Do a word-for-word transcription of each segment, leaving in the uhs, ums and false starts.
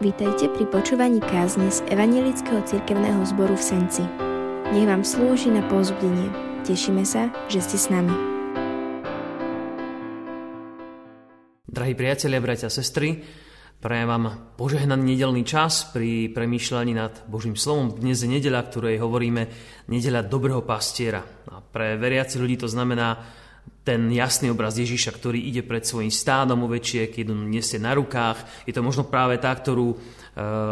Vítajte pri počúvaní kázne z Evangelického cirkevného zboru v Senci. Nech vám slúži na povzbudenie. Tešíme sa, že ste s nami. Drahí priatelia, bratia a sestry, prajem vám požehnaný nedeľný čas pri premýšľaní nad Božím slovom. Dnes je nedeľa, ktorej hovoríme nedeľa dobrého pastiera. A pre veriaci ľudí to znamená ten jasný obraz Ježiša, ktorý ide pred svojím stádom ovečiek, jednu nesie na rukách. Je to možno práve tá, ktorú e,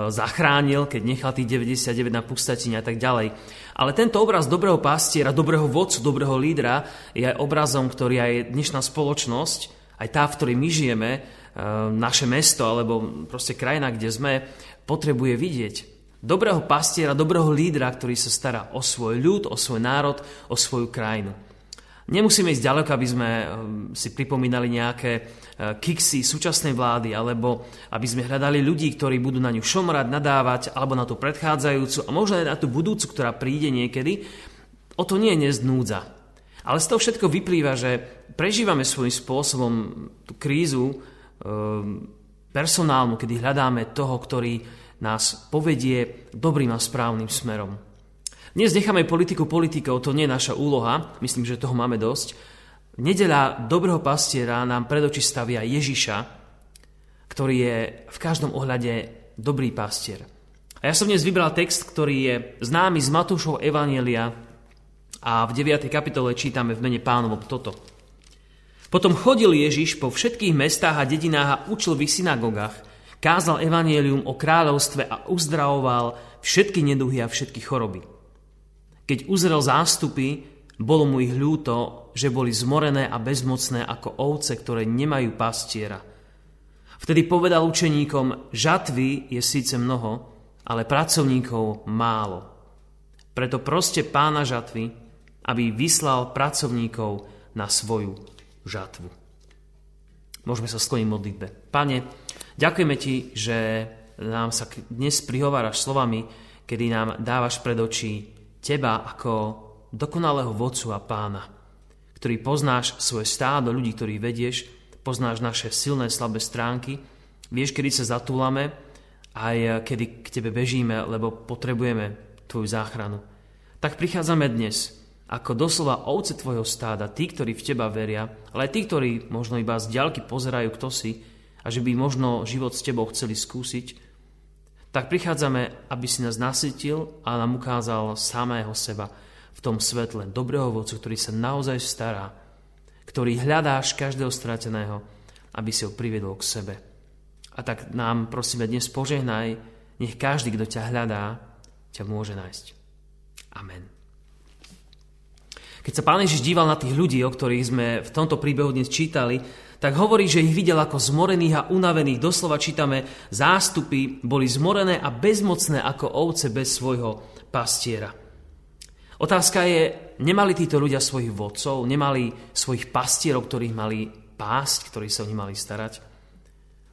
zachránil, keď nechal tých deväťdesiatdeväť na pustatiní a tak ďalej. Ale tento obraz dobrého pastiera, dobrého vodcu, dobrého lídra je aj obrazom, ktorý aj dnešná spoločnosť, aj tá, v ktorej my žijeme, e, naše mesto alebo proste krajina, kde sme, potrebuje vidieť. Dobrého pastiera, dobrého lídra, ktorý sa stará o svoj ľud, o svoj národ, o svoju krajinu. Nemusíme ísť ďaleko, aby sme si pripomínali nejaké kiksy súčasnej vlády, alebo aby sme hľadali ľudí, ktorí budú na ňu šomrať, nadávať, alebo na tú predchádzajúcu a možno aj na tú budúcu, ktorá príde niekedy. O to nie je núdza. Ale z toho všetko vyplýva, že prežívame svojím spôsobom tú krízu personálnu, kedy hľadáme toho, ktorý nás povedie dobrým a správnym smerom. Dnes necháme politiku politikov, to nie je naša úloha, myslím, že toho máme dosť. Nedeľa dobrého pastiera nám pred oči stavia Ježiša, ktorý je v každom ohľade dobrý pastier. A ja som dnes vybral text, ktorý je známy z Matúšovho evanjelia a v deviatej kapitole čítame v mene Pánovom toto. Potom chodil Ježiš po všetkých mestách a dedinách a učil v ich synagogách, kázal evanjelium o kráľovstve a uzdravoval všetky neduhy a všetky choroby. Keď uzrel zástupy, bolo mu ich ľúto, že boli zmorené a bezmocné ako ovce, ktoré nemajú pastiera. Vtedy povedal učeníkom, žatvy je síce mnoho, ale pracovníkov málo. Preto proste Pána žatvy, aby vyslal pracovníkov na svoju žatvu. Môžeme sa skloniť modlitbe. Pane, ďakujeme Ti, že nám sa dnes prihováraš slovami, kedy nám dávaš pred oči Teba ako dokonalého vodcu a pána, ktorý poznáš svoje stádo ľudí, ktorých vedieš, poznáš naše silné, slabé stránky, vieš, kedy sa zatúlame, aj kedy k Tebe bežíme, lebo potrebujeme Tvoju záchranu. Tak prichádzame dnes ako doslova ovce Tvojho stáda, tí, ktorí v Teba veria, ale aj tí, ktorí možno iba z diaľky pozerajú, kto si a že by možno život s Tebou chceli skúsiť, tak prichádzame, aby si nás nasytil a nám ukázal samého seba v tom svetle dobrého vodcu, ktorý sa naozaj stará, ktorý hľadáš každého strateného, aby si ho priviedol k sebe. A tak nám prosíme dnes požehnaj, nech každý, kto ťa hľadá, ťa môže nájsť. Amen. Keď sa Pán Ježiš díval na tých ľudí, o ktorých sme v tomto príbehu dnes čítali, tak hovorí, že ich videl ako zmorených a unavených. Doslova čítame, zástupy boli zmorené a bezmocné ako ovce bez svojho pastiera. Otázka je, nemali títo ľudia svojich vodcov, nemali svojich pastierov, ktorých mali pásť, ktorí sa o nich mali starať?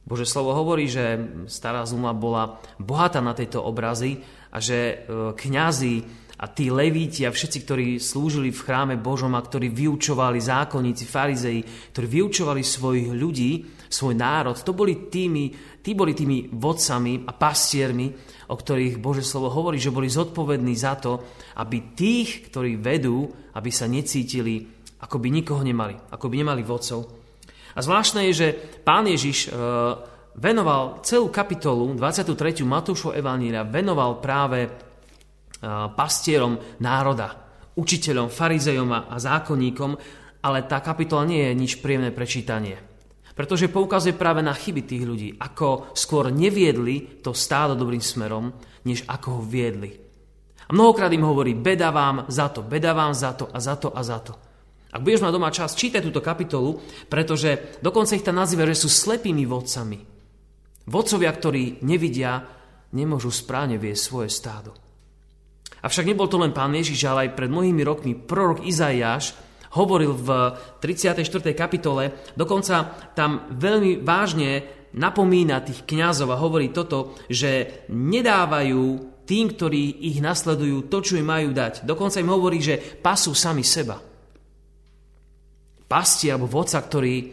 Božie slovo hovorí, že stará zmluva bola bohatá na tejto obrazy a že kňazi a tí levíti a všetci, ktorí slúžili v chráme Božom a ktorí vyučovali zákonníci, farizei, ktorí vyučovali svojich ľudí, svoj národ, to boli tými, tí boli tými vodcami a pastiermi, o ktorých Božie slovo hovorí, že boli zodpovední za to, aby tých, ktorí vedú, aby sa necítili, ako by nikoho nemali, ako by nemali vodcov. A zvláštne je, že Pán Ježiš e, venoval celú kapitolu dvadsiatej tretej Matúšovho evanjelia, venoval práve pastierom národa, učiteľom, farizejom a zákonníkom, ale tá kapitola nie je nič príjemné prečítanie. Pretože poukazuje práve na chyby tých ľudí, ako skôr neviedli to stádo dobrým smerom, než ako ho viedli. A mnohokrát im hovorí, beda vám za to, beda vám za to a za to a za to. Ak budeš mať doma čas, čítaj túto kapitolu, pretože dokonca ich tam nazýva, že sú slepými vodcami. Vodcovia, ktorí nevidia, nemôžu správne viesť svoje stádo. Avšak nebol to len Pán Ježiš, ale aj pred mnohými rokmi prorok Izaiáš hovoril v tridsiatej štvrtej kapitole, dokonca tam veľmi vážne napomína tých kňazov a hovorí toto, že nedávajú tým, ktorí ich nasledujú, to, čo im majú dať. Dokonca im hovorí, že pasú sami seba. Pastier alebo vodca, ktorý uh,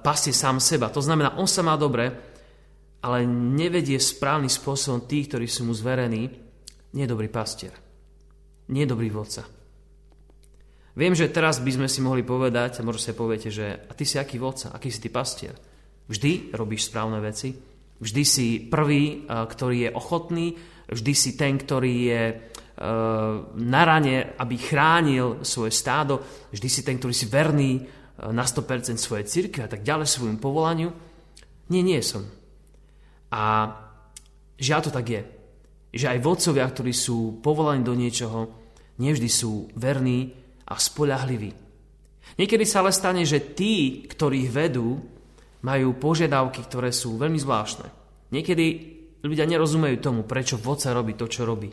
pasie sám seba. To znamená, on sa má dobre ale nevedie správnym spôsobom tých, ktorí sú mu zverení, nie je dobrý pastier, nie je dobrý vodca. Viem, že teraz by sme si mohli povedať, a možno si poviete, že a ty si aký vodca, aký si ty pastier? Vždy robíš správne veci, vždy si prvý, ktorý je ochotný, vždy si ten, ktorý je na rane, aby chránil svoje stádo, vždy si ten, ktorý si verný na sto percent svojej cirkvi a tak ďalej, svojmu povolaniu. Nie, nie som. A žiaľ to tak je, že aj vodcovia, ktorí sú povolaní do niečoho, nevždy sú verní a spoľahliví. Niekedy sa ale stane, že tí, ktorých vedú, majú požiadavky, ktoré sú veľmi zvláštne. Niekedy ľudia nerozumejú tomu, prečo vodca robí to, čo robí.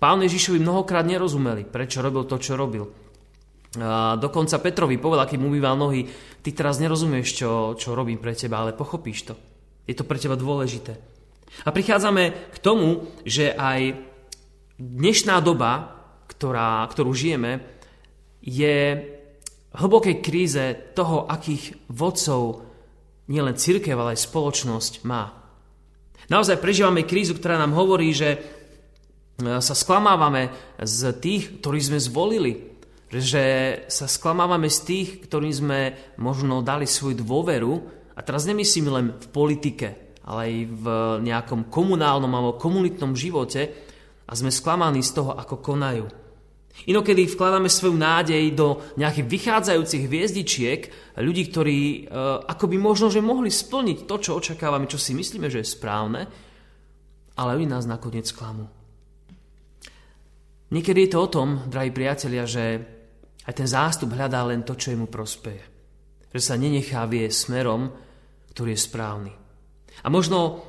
Pánu Ježišovi mnohokrát nerozumeli, prečo robil to, čo robil. A dokonca Petrovi povedal, keď mu umýval nohy, ty teraz nerozumieš, čo, čo robím pre teba, ale pochopíš to. Je to pre teba dôležité. A prichádzame k tomu, že aj dnešná doba, ktorá, ktorú žijeme, je v hlbokej kríze toho, akých vodcov nielen cirkev, ale aj spoločnosť má. Naozaj prežívame krízu, ktorá nám hovorí, že sa sklamávame z tých, ktorí sme zvolili. Že sa sklamávame z tých, ktorým sme možno dali svoju dôveru. A teraz nemyslím len v politike, ale aj v nejakom komunálnom alebo komunitnom živote. A sme sklamaní z toho, ako konajú. Inokedy vkladáme svoju nádej do nejakých vychádzajúcich hviezdičiek, ľudí, ktorí akoby možno, že mohli splniť to, čo očakávame, čo si myslíme, že je správne. Ale oni nás nakoniec klamú. Niekedy je to o tom, drahí priatelia, že aj ten zástup hľadá len to, čo jemu prospeje. Že sa nenechá viesť smerom, ktorý je správny. A možno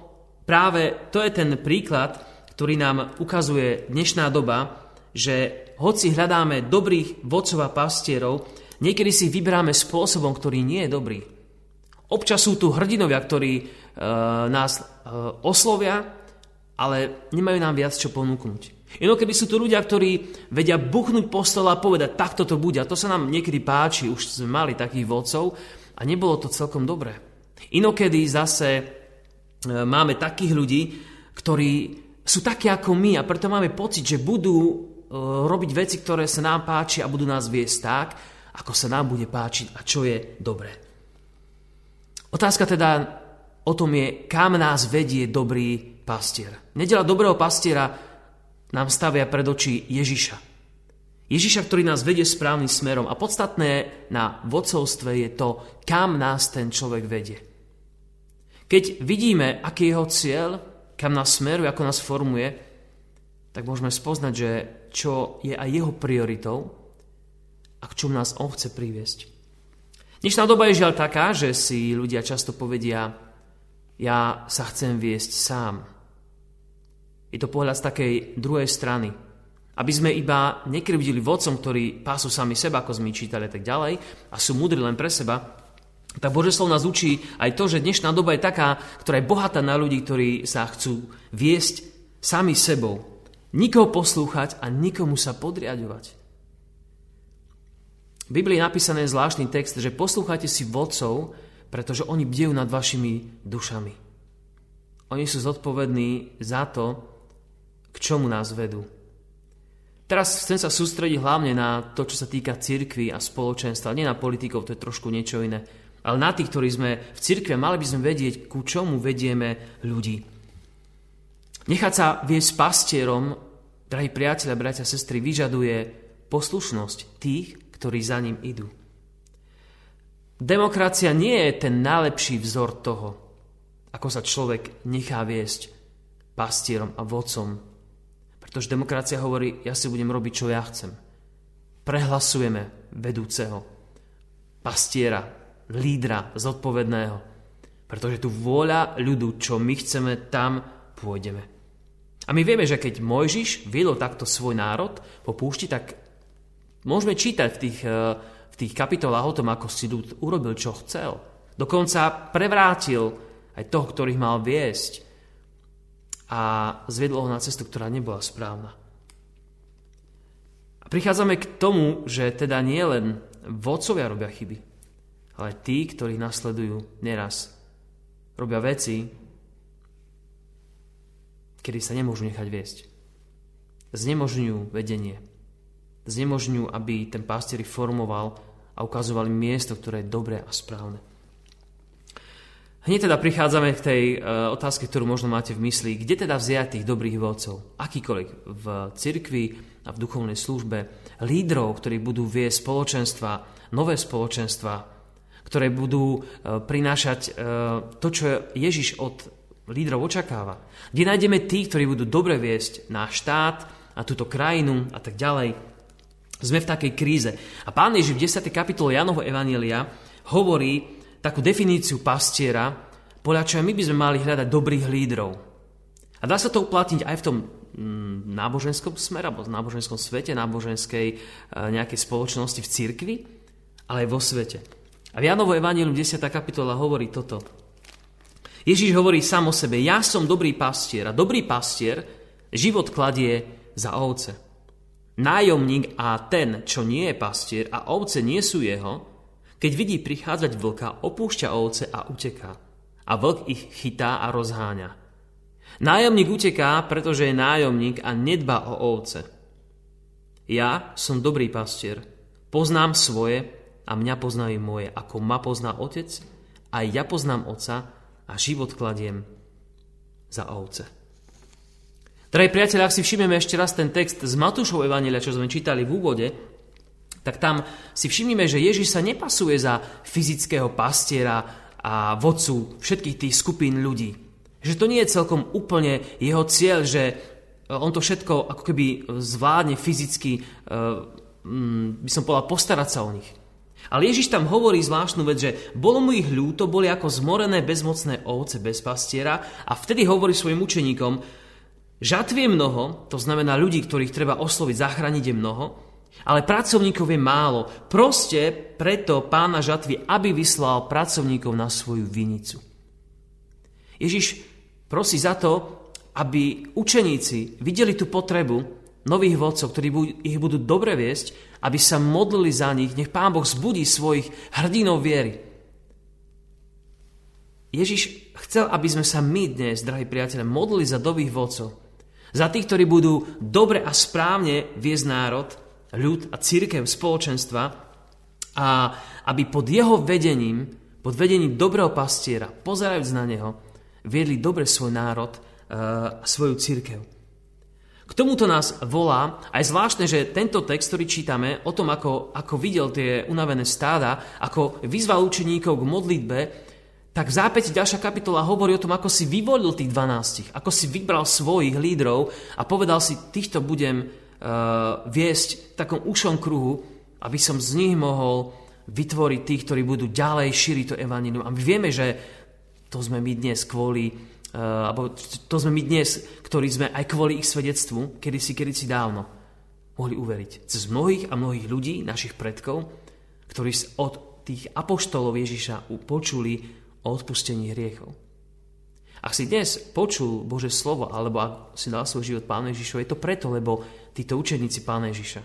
práve to je ten príklad, ktorý nám ukazuje dnešná doba, že hoci hľadáme dobrých vodcov a pastierov, niekedy si vyberáme spôsobom, ktorý nie je dobrý. Občas sú tu hrdinovia, ktorí e, nás e, oslovia, ale nemajú nám viac čo ponúknuť. Inokedy sú tu ľudia, ktorí vedia buchnúť po stole a povedať, takto to bude. A to sa nám niekedy páči, už sme mali takých vodcov a nebolo to celkom dobré. Inokedy zase máme takých ľudí, ktorí sú takí ako my a preto máme pocit, že budú robiť veci, ktoré sa nám páči a budú nás viesť tak, ako sa nám bude páčiť a čo je dobré. Otázka teda o tom je, kam nás vedie dobrý pastier. Nedeľa dobrého pastiera nám stavia pred oči Ježiša. Ježiša, ktorý nás vedie správnym smerom. A podstatné na vodcovstve je to, kam nás ten človek vedie. Keď vidíme, aký je jeho cieľ, kam nás smeruje, ako nás formuje, tak môžeme spoznať, že čo je aj jeho prioritou a k čomu nás on chce priviesť. Dnešná doba je žiaľ taká, že si ľudia často povedia, ja sa chcem viesť sám. Je to pohľad z takej druhej strany. Aby sme iba nekrivdili vodcom, ktorí pású sami seba, ako sme čítali a tak ďalej, a sú múdri len pre seba, tak Božie slovo nás učí aj to, že dnešná doba je taká, ktorá je bohatá na ľudí, ktorí sa chcú viesť sami sebou. Nikoho poslúchať a nikomu sa podriadovať. V Biblii je napísaný zvláštny text, že poslúchajte si vodcov, pretože oni bdejú nad vašimi dušami. Oni sú zodpovední za to, k čomu nás vedú. Teraz chcem sa sústrediť hlavne na to, čo sa týka cirkvi a spoločenstva. Nie na politikov, to je trošku niečo iné. Ale na tých, ktorí sme v cirkvi, mali by sme vedieť, ku čomu vedieme ľudí. Nechať sa viesť pastierom, drahí priatelia, bratia, sestry, vyžaduje poslušnosť tých, ktorí za ním idú. Demokracia nie je ten najlepší vzor toho, ako sa človek nechá viesť pastierom a vodcom. Pretože demokracia hovorí, ja si budem robiť, čo ja chcem. Prehlasujeme vedúceho, pastiera, lídra, zodpovedného. Pretože tu vôľa ľudu, čo my chceme, tam pôjdeme. A my vieme, že keď Mojžiš viedol takto svoj národ po púšti, tak môžeme čítať v tých, v tých kapitolách o tom, ako si ľud urobil, čo chcel. Dokonca prevrátil aj toho, ktorých mal viesť, a zviedlo ho na cestu, ktorá nebola správna. A prichádzame k tomu, že teda nie len vodcovia robia chyby, ale tí, ktorí nasledujú, neraz robia veci, kedy sa nemôžu nechať viesť. Znemožňujú vedenie. Znemožňujú, aby ten pastier formoval a ukazoval miesto, ktoré je dobré a správne. Hneď teda prichádzame k tej uh, otázke, ktorú možno máte v mysli. Kde teda vziať tých dobrých vodcov? Akýkoľvek v cirkvi a v duchovnej službe. Lídrov, ktorí budú viesť spoločenstva, nové spoločenstva, ktoré budú uh, prinášať uh, to, čo Ježiš od lídrov očakáva. Kde nájdeme tých, ktorí budú dobre viesť náš štát a túto krajinu a tak ďalej. Sme v takej kríze. A Pán Ježiš v desiatej kapitole Jánovho evanjelia hovorí takú definíciu pastiera, podľa čo my by sme mali hľadať dobrých lídrov. A dá sa to uplatniť aj v tom náboženskom smere, alebo v náboženskom svete, náboženskej nejakej spoločnosti v cirkvi, ale aj vo svete. A v Jánovo evanjeliu desiata kapitola hovorí toto. Ježíš hovorí sám o sebe: ja som dobrý pastier a dobrý pastier život kladie za ovce. Nájomník a ten, čo nie je pastier a ovce nie sú jeho, keď vidí prichádzať vlka, opúšťa ovce a uteká. A vlk ich chytá a rozháňa. Nájomník uteká, pretože je nájomník a nedbá o ovce. Ja som dobrý pastier. Poznám svoje a mňa poznajú moje. Ako ma pozná otec, aj ja poznám otca a život kladiem za ovce. Drahí priatelia, ak si všimneme ešte raz ten text z Matúšovho evanjelia, čo sme čítali v úvode, tak tam si všimnime, že Ježiš sa nepasuje za fyzického pastiera a vodcu všetkých tých skupín ľudí. Že to nie je celkom úplne jeho cieľ, že on to všetko ako keby zvládne fyzicky, by som povedal, postarať sa o nich. Ale Ježiš tam hovorí zvláštnu vec, že bolo mu ich ľúto, boli ako zmorené bezmocné ovce bez pastiera, a vtedy hovorí svojim učeníkom: žatvie mnoho, to znamená ľudí, ktorých treba osloviť, zachrániť je mnoho, ale pracovníkov je málo. Proste preto Pána žatvy, aby vyslal pracovníkov na svoju vinicu. Ježiš prosí za to, aby učeníci videli tú potrebu nových vodcov, ktorí ich budú dobre viesť, aby sa modlili za nich. Nech Pán Boh zbudí svojich hrdinov viery. Ježiš chcel, aby sme sa my dnes, drahí priatelia, modlili za nových vodcov. Za tých, ktorí budú dobre a správne viesť národ, ľud a cirkev, spoločenstva, a aby pod jeho vedením, pod vedením dobrého pastiera, pozerajúc na neho, viedli dobre svoj národ a svoju cirkev. K tomuto nás volá aj zvláštne, že tento text, ktorý čítame o tom, ako, ako videl tie unavené stáda, ako vyzval učeníkov k modlitbe, tak v zápäti ďalšia kapitola hovorí o tom, ako si vyvolil tých dvanástich, ako si vybral svojich lídrov a povedal si: týchto budem viesť v takom ušom kruhu, aby som z nich mohol vytvoriť tých, ktorí budú ďalej šíriť to evanjelium. A my vieme, že to sme my dnes kvôli, alebo to sme my dnes, ktorí sme aj kvôli ich svedectvu, kedysi, kedysi dávno, mohli uveriť. Cez mnohých a mnohých ľudí, našich predkov, ktorí od tých apoštolov Ježiša počuli o odpustení hriechov. Ak si dnes počul Božie slovo, alebo ak si dal svoj život Pánu Ježišu, je to preto, lebo títo učeníci Pána Ježiša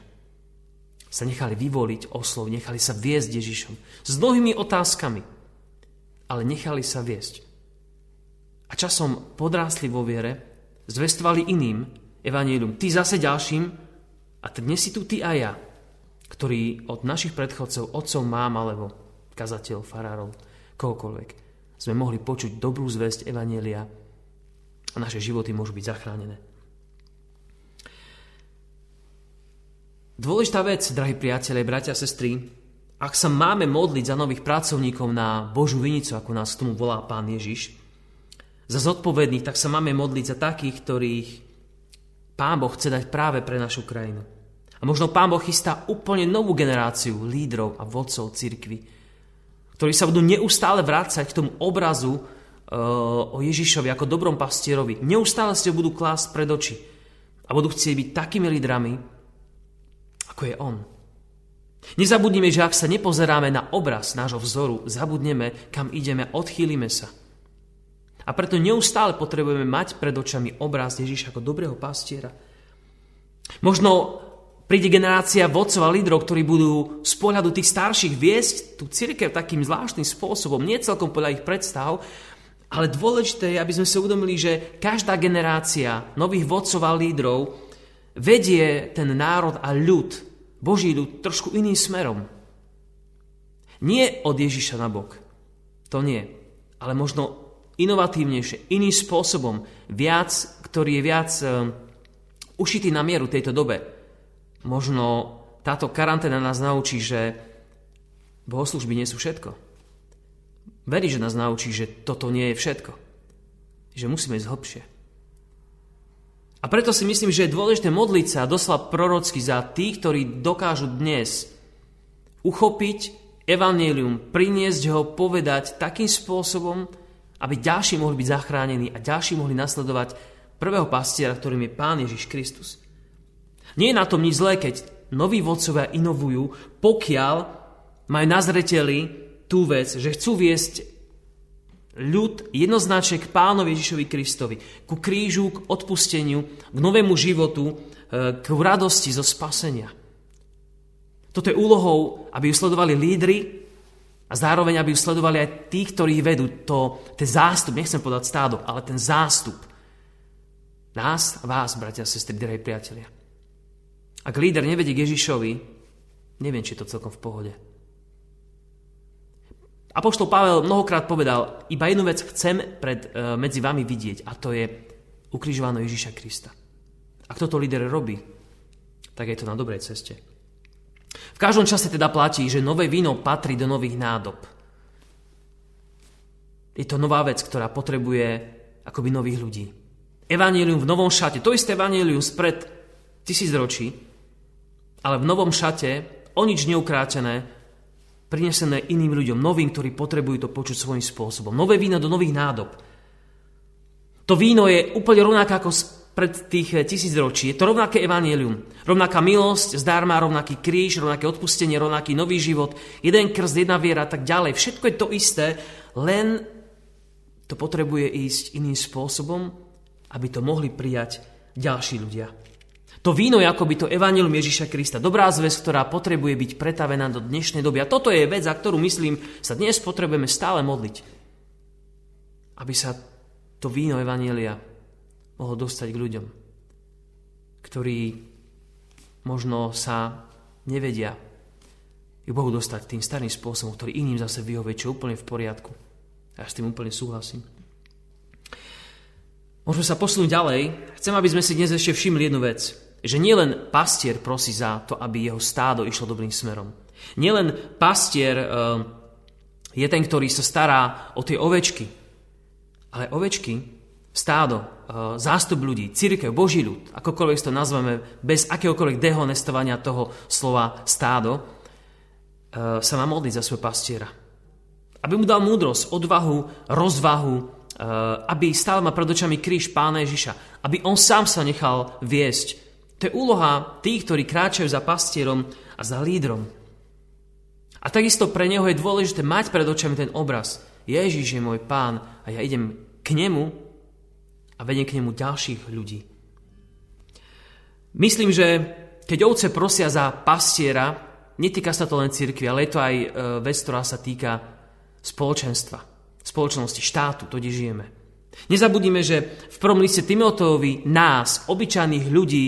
sa nechali vyvoliť oslov, nechali sa viesť Ježišom. S mnohými otázkami, ale nechali sa viesť. A časom podrástli vo viere, zvestovali iným evanjelium. Ty zase ďalším, a dnes si tu ty a ja, ktorí od našich predchodcov, otcov, mám, alebo kazateľ, farárov, kohokoľvek, sme mohli počuť dobrú zvesť evanjelia a naše životy môžu byť zachránené. Dôležitá vec, drahí priatelia, bratia a sestry, ak sa máme modliť za nových pracovníkov na Božú vinicu, ako nás k tomu volá Pán Ježiš, za zodpovedných, tak sa máme modliť za takých, ktorých Pán Boh chce dať práve pre našu krajinu. A možno Pán Boh chystá úplne novú generáciu lídrov a vodcov cirkvi, ktorí sa budú neustále vrácať k tomu obrazu o Ježišovi ako dobrom pastierovi. Neustále si ho budú klásť pred oči a budú chcieť byť takými lídrami, ako je on. Nezabudnime, že ak sa nepozeráme na obraz nášho vzoru, zabudneme, kam ideme, odchýlime sa. A preto neustále potrebujeme mať pred očami obraz Ježiša ako dobrého pastiera. Možno príde generácia vodcov a lídrov, ktorí budú z pohľadu tých starších viesť tú cirkev takým zvláštnym spôsobom, nie celkom podľa ich predstav, Ale dôležité je, aby sme si uvedomili, že každá generácia nových vodcov a lídrov vedie ten národ a ľud, Boží ľud, trošku iným smerom. Nie od Ježiša na bok. To nie. Ale možno inovatívnejšie, iným spôsobom, viac, ktorý je viac um, ušitý na mieru tejto dobe. Možno táto karanténa nás naučí, že bohoslúžby nie sú všetko. Verí, že nás naučí, že toto nie je všetko. Že musíme ísť hlbšie. A preto si myslím, že je dôležité modliť sa doslova prorocky za tých, ktorí dokážu dnes uchopiť evanjelium, priniesť ho, povedať takým spôsobom, aby ďalší mohli byť zachránení a ďalší mohli nasledovať prvého pastiera, ktorým je Pán Ježiš Kristus. Nie je na tom nič zlé, keď noví vodcovia inovujú, pokiaľ majú na zreteli tú vec, že chcú viesť ľud jednoznačne k Pánovi Ježišovi Kristovi, ku krížu, k odpusteniu, k novému životu, k radosti zo spasenia. Toto je úlohou, aby ju sledovali lídri, a zároveň, aby ju sledovali aj tí, ktorí vedú to, ten zástup, nechcem podať stádo, ale ten zástup nás a vás, bratia a sestry, drahí priatelia. Ak líder nevedie k Ježišovi, neviem, či je to celkom v pohode. Apoštol Pavel mnohokrát povedal, iba jednu vec chcem pred, medzi vami vidieť, a to je ukrižovaného Ježiša Krista. Ak toto líder robí, tak je to na dobrej ceste. V každom čase teda platí, že nové víno patrí do nových nádob. Je to nová vec, ktorá potrebuje akoby nových ľudí. Evanjelium v novom šate, to isté evanjelium spred tisícročí, ale v novom šate, o nič neukrátené, prinesené iným ľuďom, novým, ktorí potrebujú to počuť svojím spôsobom. Nové víno do nových nádob. To víno je úplne rovnaké ako pred tých tisícročí. Je to rovnaké evanjelium. Rovnaká milosť, zdarma, rovnaký kríž, rovnaké odpustenie, rovnaký nový život, jeden krst, jedna viera a tak ďalej. Všetko je to isté, len to potrebuje ísť iným spôsobom, aby to mohli prijať ďalší ľudia. To víno je akoby to evanjelium Ježiša Krista. Dobrá zväzť, ktorá potrebuje byť pretavená do dnešnej doby. A toto je vec, za ktorú, myslím, sa dnes potrebujeme stále modliť. Aby sa to víno evanjelia mohol dostať k ľuďom, ktorí možno sa nevedia k Bohu dostať tým starým spôsobom, ktorý iným zase vyhovuje, čo je úplne v poriadku. Ja s tým úplne súhlasím. Môžeme sa posunúť ďalej. Chcem, aby sme si dnes ešte všimli jednu vec. Že nielen pastier prosí za to, aby jeho stádo išlo dobrým smerom. Nielen pastier e, je ten, ktorý sa stará o tie ovečky. Ale ovečky, stádo, zástup ľudí, cirkev, Boží ľud, akokoľvek to nazveme, bez akéhokoľvek dehonestovania toho slova stádo, sa má modliť za svojho pastiera. Aby mu dal múdrosť, odvahu, rozvahu, aby stále mal pred očami kríž Pána Ježiša, aby on sám sa nechal viesť. To je úloha tých, ktorí kráčajú za pastierom a za lídrom. A takisto pre neho je dôležité mať pred očami ten obraz. Ježiš je môj Pán a ja idem k nemu a vedie k nemu ďalších ľudí. Myslím, že keď ovce prosia za pastiera, netýka sa to len cirkvi, ale je to aj vec, ktorá sa týka spoločenstva, spoločnosti, štátu, kde žijeme. Nezabudnime, že v prvom liste Timoteovi nás, obyčajných ľudí,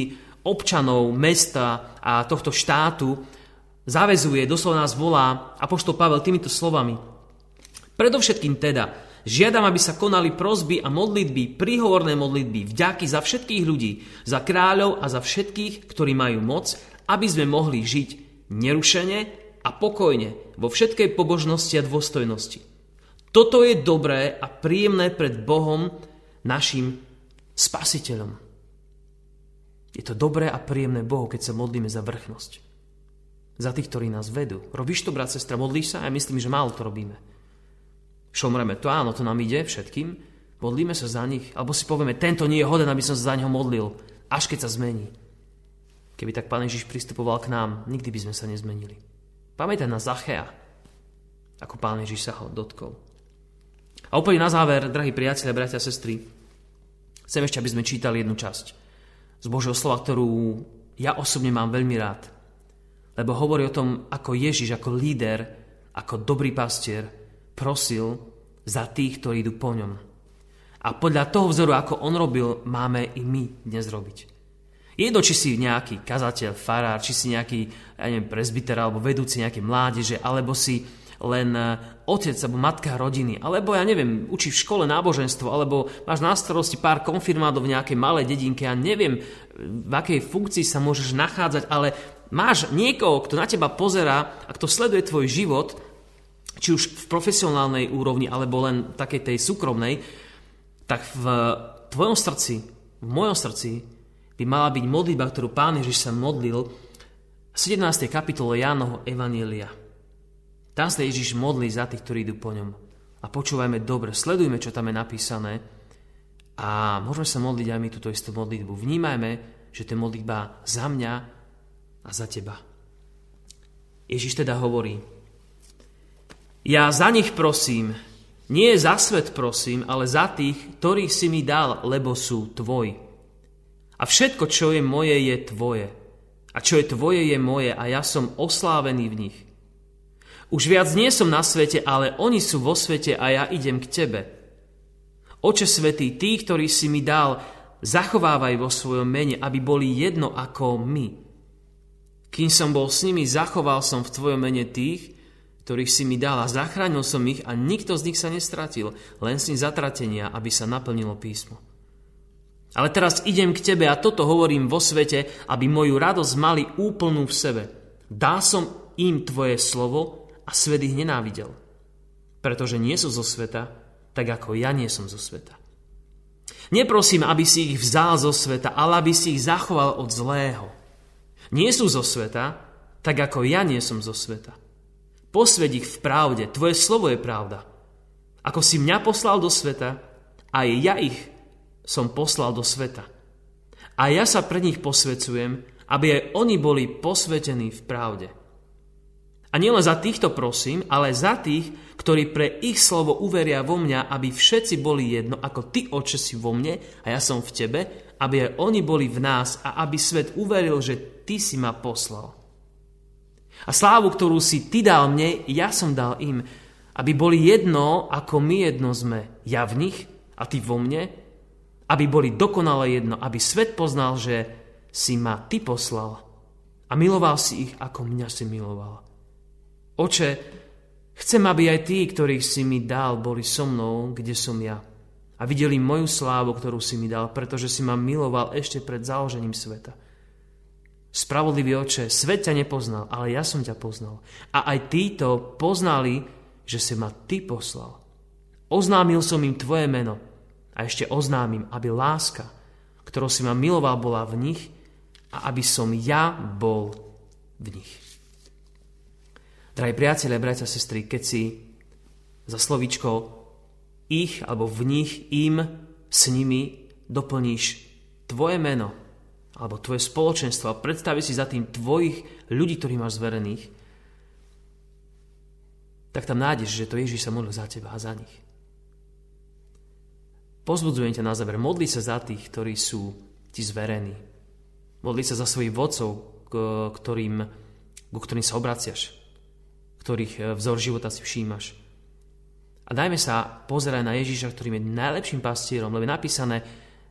občanov, mesta a tohto štátu, zavezuje, doslova nás volá apoštol Pavel týmito slovami. Predovšetkým teda, žiadam, aby sa konali prosby a modlitby, príhovorné modlitby, vďaky za všetkých ľudí, za kráľov a za všetkých, ktorí majú moc, aby sme mohli žiť nerušene a pokojne vo všetkej pobožnosti a dôstojnosti. Toto je dobré a príjemné pred Bohom, našim Spasiteľom. Je to dobré a príjemné Bohu, keď sa modlíme za vrchnosť. Za tých, ktorí nás vedú. Robíš to, brat, sestra, modlíš sa? Ja myslím, že málo to robíme. Šomreme to, áno, to nám ide všetkým, modlíme sa za nich, alebo si povieme, tento nie je hoden, aby som sa za neho modlil, až keď sa zmení. Keby tak Pán Ježiš pristupoval k nám, nikdy by sme sa nezmenili. Pamätaj na Zachea, ako Pán Ježiš sa ho dotkol. A úplne na záver, drahí priatelia, bratia a sestry, chcem ešte, aby sme čítali jednu časť z Božieho slova, ktorú ja osobne mám veľmi rád, lebo hovorí o tom, ako Ježiš, ako líder, ako dobrý pastier, prosil za tých, ktorí idú po ňom. A podľa toho vzoru, ako on robil, máme i my dnes robiť. Jedno, či si nejaký kazateľ, farár, či si nejaký, ja neviem, presbyter alebo vedúci nejaké mládeže, alebo si len otec alebo matka rodiny, alebo ja neviem, učí v škole náboženstvo, alebo máš na starosti pár konfirmádov v nejakej malej dedinke, ja neviem, v akej funkcii sa môžeš nachádzať, ale máš niekoho, kto na teba pozerá a kto sleduje tvoj život, či už v profesionálnej úrovni, alebo len takej tej súkromnej, tak v tvojom srdci, v mojom srdci, by mala byť modlitba, ktorú Pán Ježiš sa modlil v sedemnástej kapitole Jánovho Evanília. Tam sa Ježiš modlí za tých, ktorí idú po ňom. A počúvajme dobre, sledujme, čo tam je napísané a môžeme sa modliť aj my túto istú modlitbu. Vnímajme, že to je modlitba za mňa a za teba. Ježiš teda hovorí: Ja za nich prosím, nie za svet prosím, ale za tých, ktorých si mi dal, lebo sú tvoji. A všetko, čo je moje, je tvoje. A čo je tvoje, je moje a ja som oslávený v nich. Už viac nie som na svete, ale oni sú vo svete a ja idem k tebe. Oče svätý, tí, ktorí si mi dal, zachovávaj vo svojom mene, aby boli jedno ako my. Kým som bol s nimi, zachoval som v tvojom mene tých, ktorých si mi dal a zachránil som ich a nikto z nich sa nestratil, len s ním zatratenia, aby sa naplnilo písmo. Ale teraz idem k tebe a toto hovorím vo svete, aby moju radosť mali úplnú v sebe. Dal som im tvoje slovo a svet ich nenávidel, pretože nie sú zo sveta, tak ako ja nie som zo sveta. Neprosím, aby si ich vzal zo sveta, ale aby si ich zachoval od zlého. Nie sú zo sveta, tak ako ja nie som zo sveta. Posväť ich v pravde, tvoje slovo je pravda. Ako si mňa poslal do sveta, aj ja ich som poslal do sveta. A ja sa pre nich posvecujem, aby aj oni boli posvetení v pravde. A nielen za týchto prosím, ale za tých, ktorí pre ich slovo uveria vo mňa, aby všetci boli jedno, ako ty, Oče, si vo mne a ja som v tebe, aby aj oni boli v nás a aby svet uveril, že ty si ma poslal. A slávu, ktorú si ty dal mne, ja som dal im, aby boli jedno, ako my jedno sme. Ja v nich a ty vo mne, aby boli dokonale jedno, aby svet poznal, že si ma ty poslal a miloval si ich, ako mňa si miloval. Oče, chcem, aby aj tí, ktorých si mi dal, boli so mnou, kde som ja a videli moju slávu, ktorú si mi dal, pretože si ma miloval ešte pred založením sveta. Spravodlivý Oče, svet ťa nepoznal, ale ja som ťa poznal. A aj títo poznali, že si ma ty poslal. Oznámil som im tvoje meno, a ešte oznámim, aby láska, ktorou si ma miloval, bola v nich a aby som ja bol v nich. Drahí priatelia, bratia a sestry, keď si za slovíčko ich alebo v nich, im, s nimi doplníš tvoje meno alebo tvoje spoločenstvo a predstavíš si za tým tvojich ľudí, ktorých máš zverených, tak tam nájdeš, že to Ježiš sa modlil za teba a za nich. Pozbudzujem ťa na záver, modli sa za tých, ktorí sú ti zverení. Modli sa za svojich vodcov, ktorým, ku ktorým sa obraciaš, ktorých vzor života si všímaš. A dajme sa pozerať na Ježiša, ktorým je najlepším pastierom, lebo je napísané: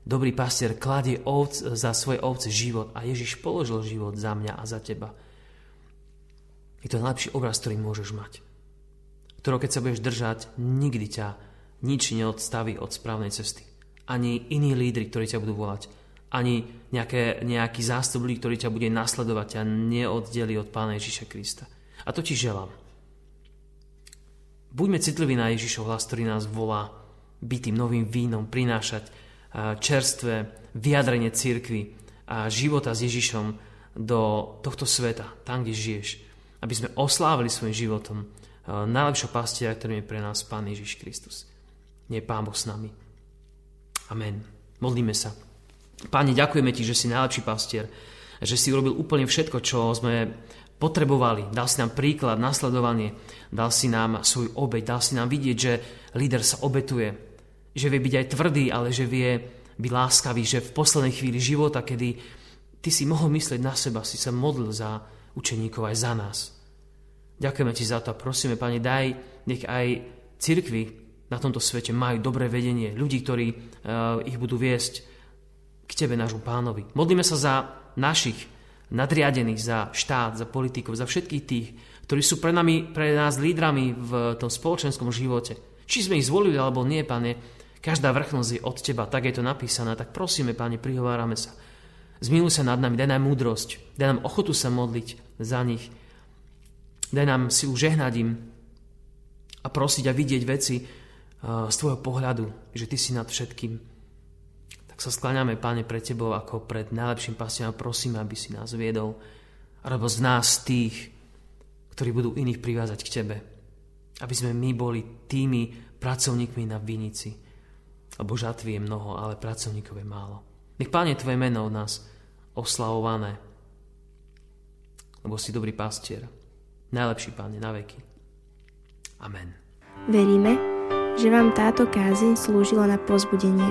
Dobrý pastier kladie ovc, za svoje ovce život a Ježiš položil život za mňa a za teba. Je to najlepší obraz, ktorý môžeš mať, ktorého keď sa budeš držať, nikdy ťa nič neodstaví od správnej cesty. Ani iní lídri, ktorí ťa budú volať, ani nejaké, nejaký zástup ľudí, ktorý ťa bude nasledovať, ťa neoddelí od Pána Ježiša Krista. A to ti želám. Buďme citliví na Ježišov hlas, ktorý nás volá bytým novým vínom prinášať čerstvé vyjadrenie cirkvi a života s Ježišom do tohto sveta, tam, kde žiješ, aby sme oslávili svojim životom najlepšieho pastiera, ktorým je pre nás Pán Ježiš Kristus. Nie je Pán Boh s nami. Amen. Modlíme sa. Páne, ďakujeme ti, že si najlepší pastier, že si urobil úplne všetko, čo sme potrebovali. Dal si nám príklad, nasledovanie, dal si nám svoj obeť, dal si nám vidieť, že líder sa obetuje, že vie byť aj tvrdý, ale že vie byť láskavý, že v poslednej chvíli života, kedy ty si mohol myslieť na seba, si sa modlil za učeníkov aj za nás. Ďakujeme ti za to a prosíme, Pane, daj, nech aj cirkvi na tomto svete majú dobré vedenie, ľudí, ktorí uh, ich budú viesť k tebe, nášmu Pánovi. Modlíme sa za našich nadriadených, za štát, za politikov, za všetkých tých, ktorí sú pre, nami, pre nás lídrami v tom spoločenskom živote. Či sme ich zvolili alebo nie, Pane, každá vrchnosť je od Teba, tak je to napísané, tak prosíme, Pane, prihovárame sa. Zmiluj sa nad nami, daj nám múdrosť, daj nám ochotu sa modliť za nich, daj nám silu žehnať im a prosiť a vidieť veci z Tvojho pohľadu, že Ty si nad všetkým. Tak sa skláňame, Pane, pre Tebou ako pred najlepším pastierom a prosíme, aby si nás viedol, alebo z nás tých, ktorí budú iných privázať k Tebe. Aby sme my boli tými pracovníkmi na vinici. Lebo žatvy je mnoho, ale pracovníkov je málo. Nech, Pane, Tvoje meno od nás oslavované. Lebo si dobrý pastier. Najlepší, Pane, na veky. Amen. Veríme, že vám táto kázeň slúžila na povzbudenie.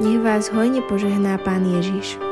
Nech vás hojne požehná Pán Ježiš.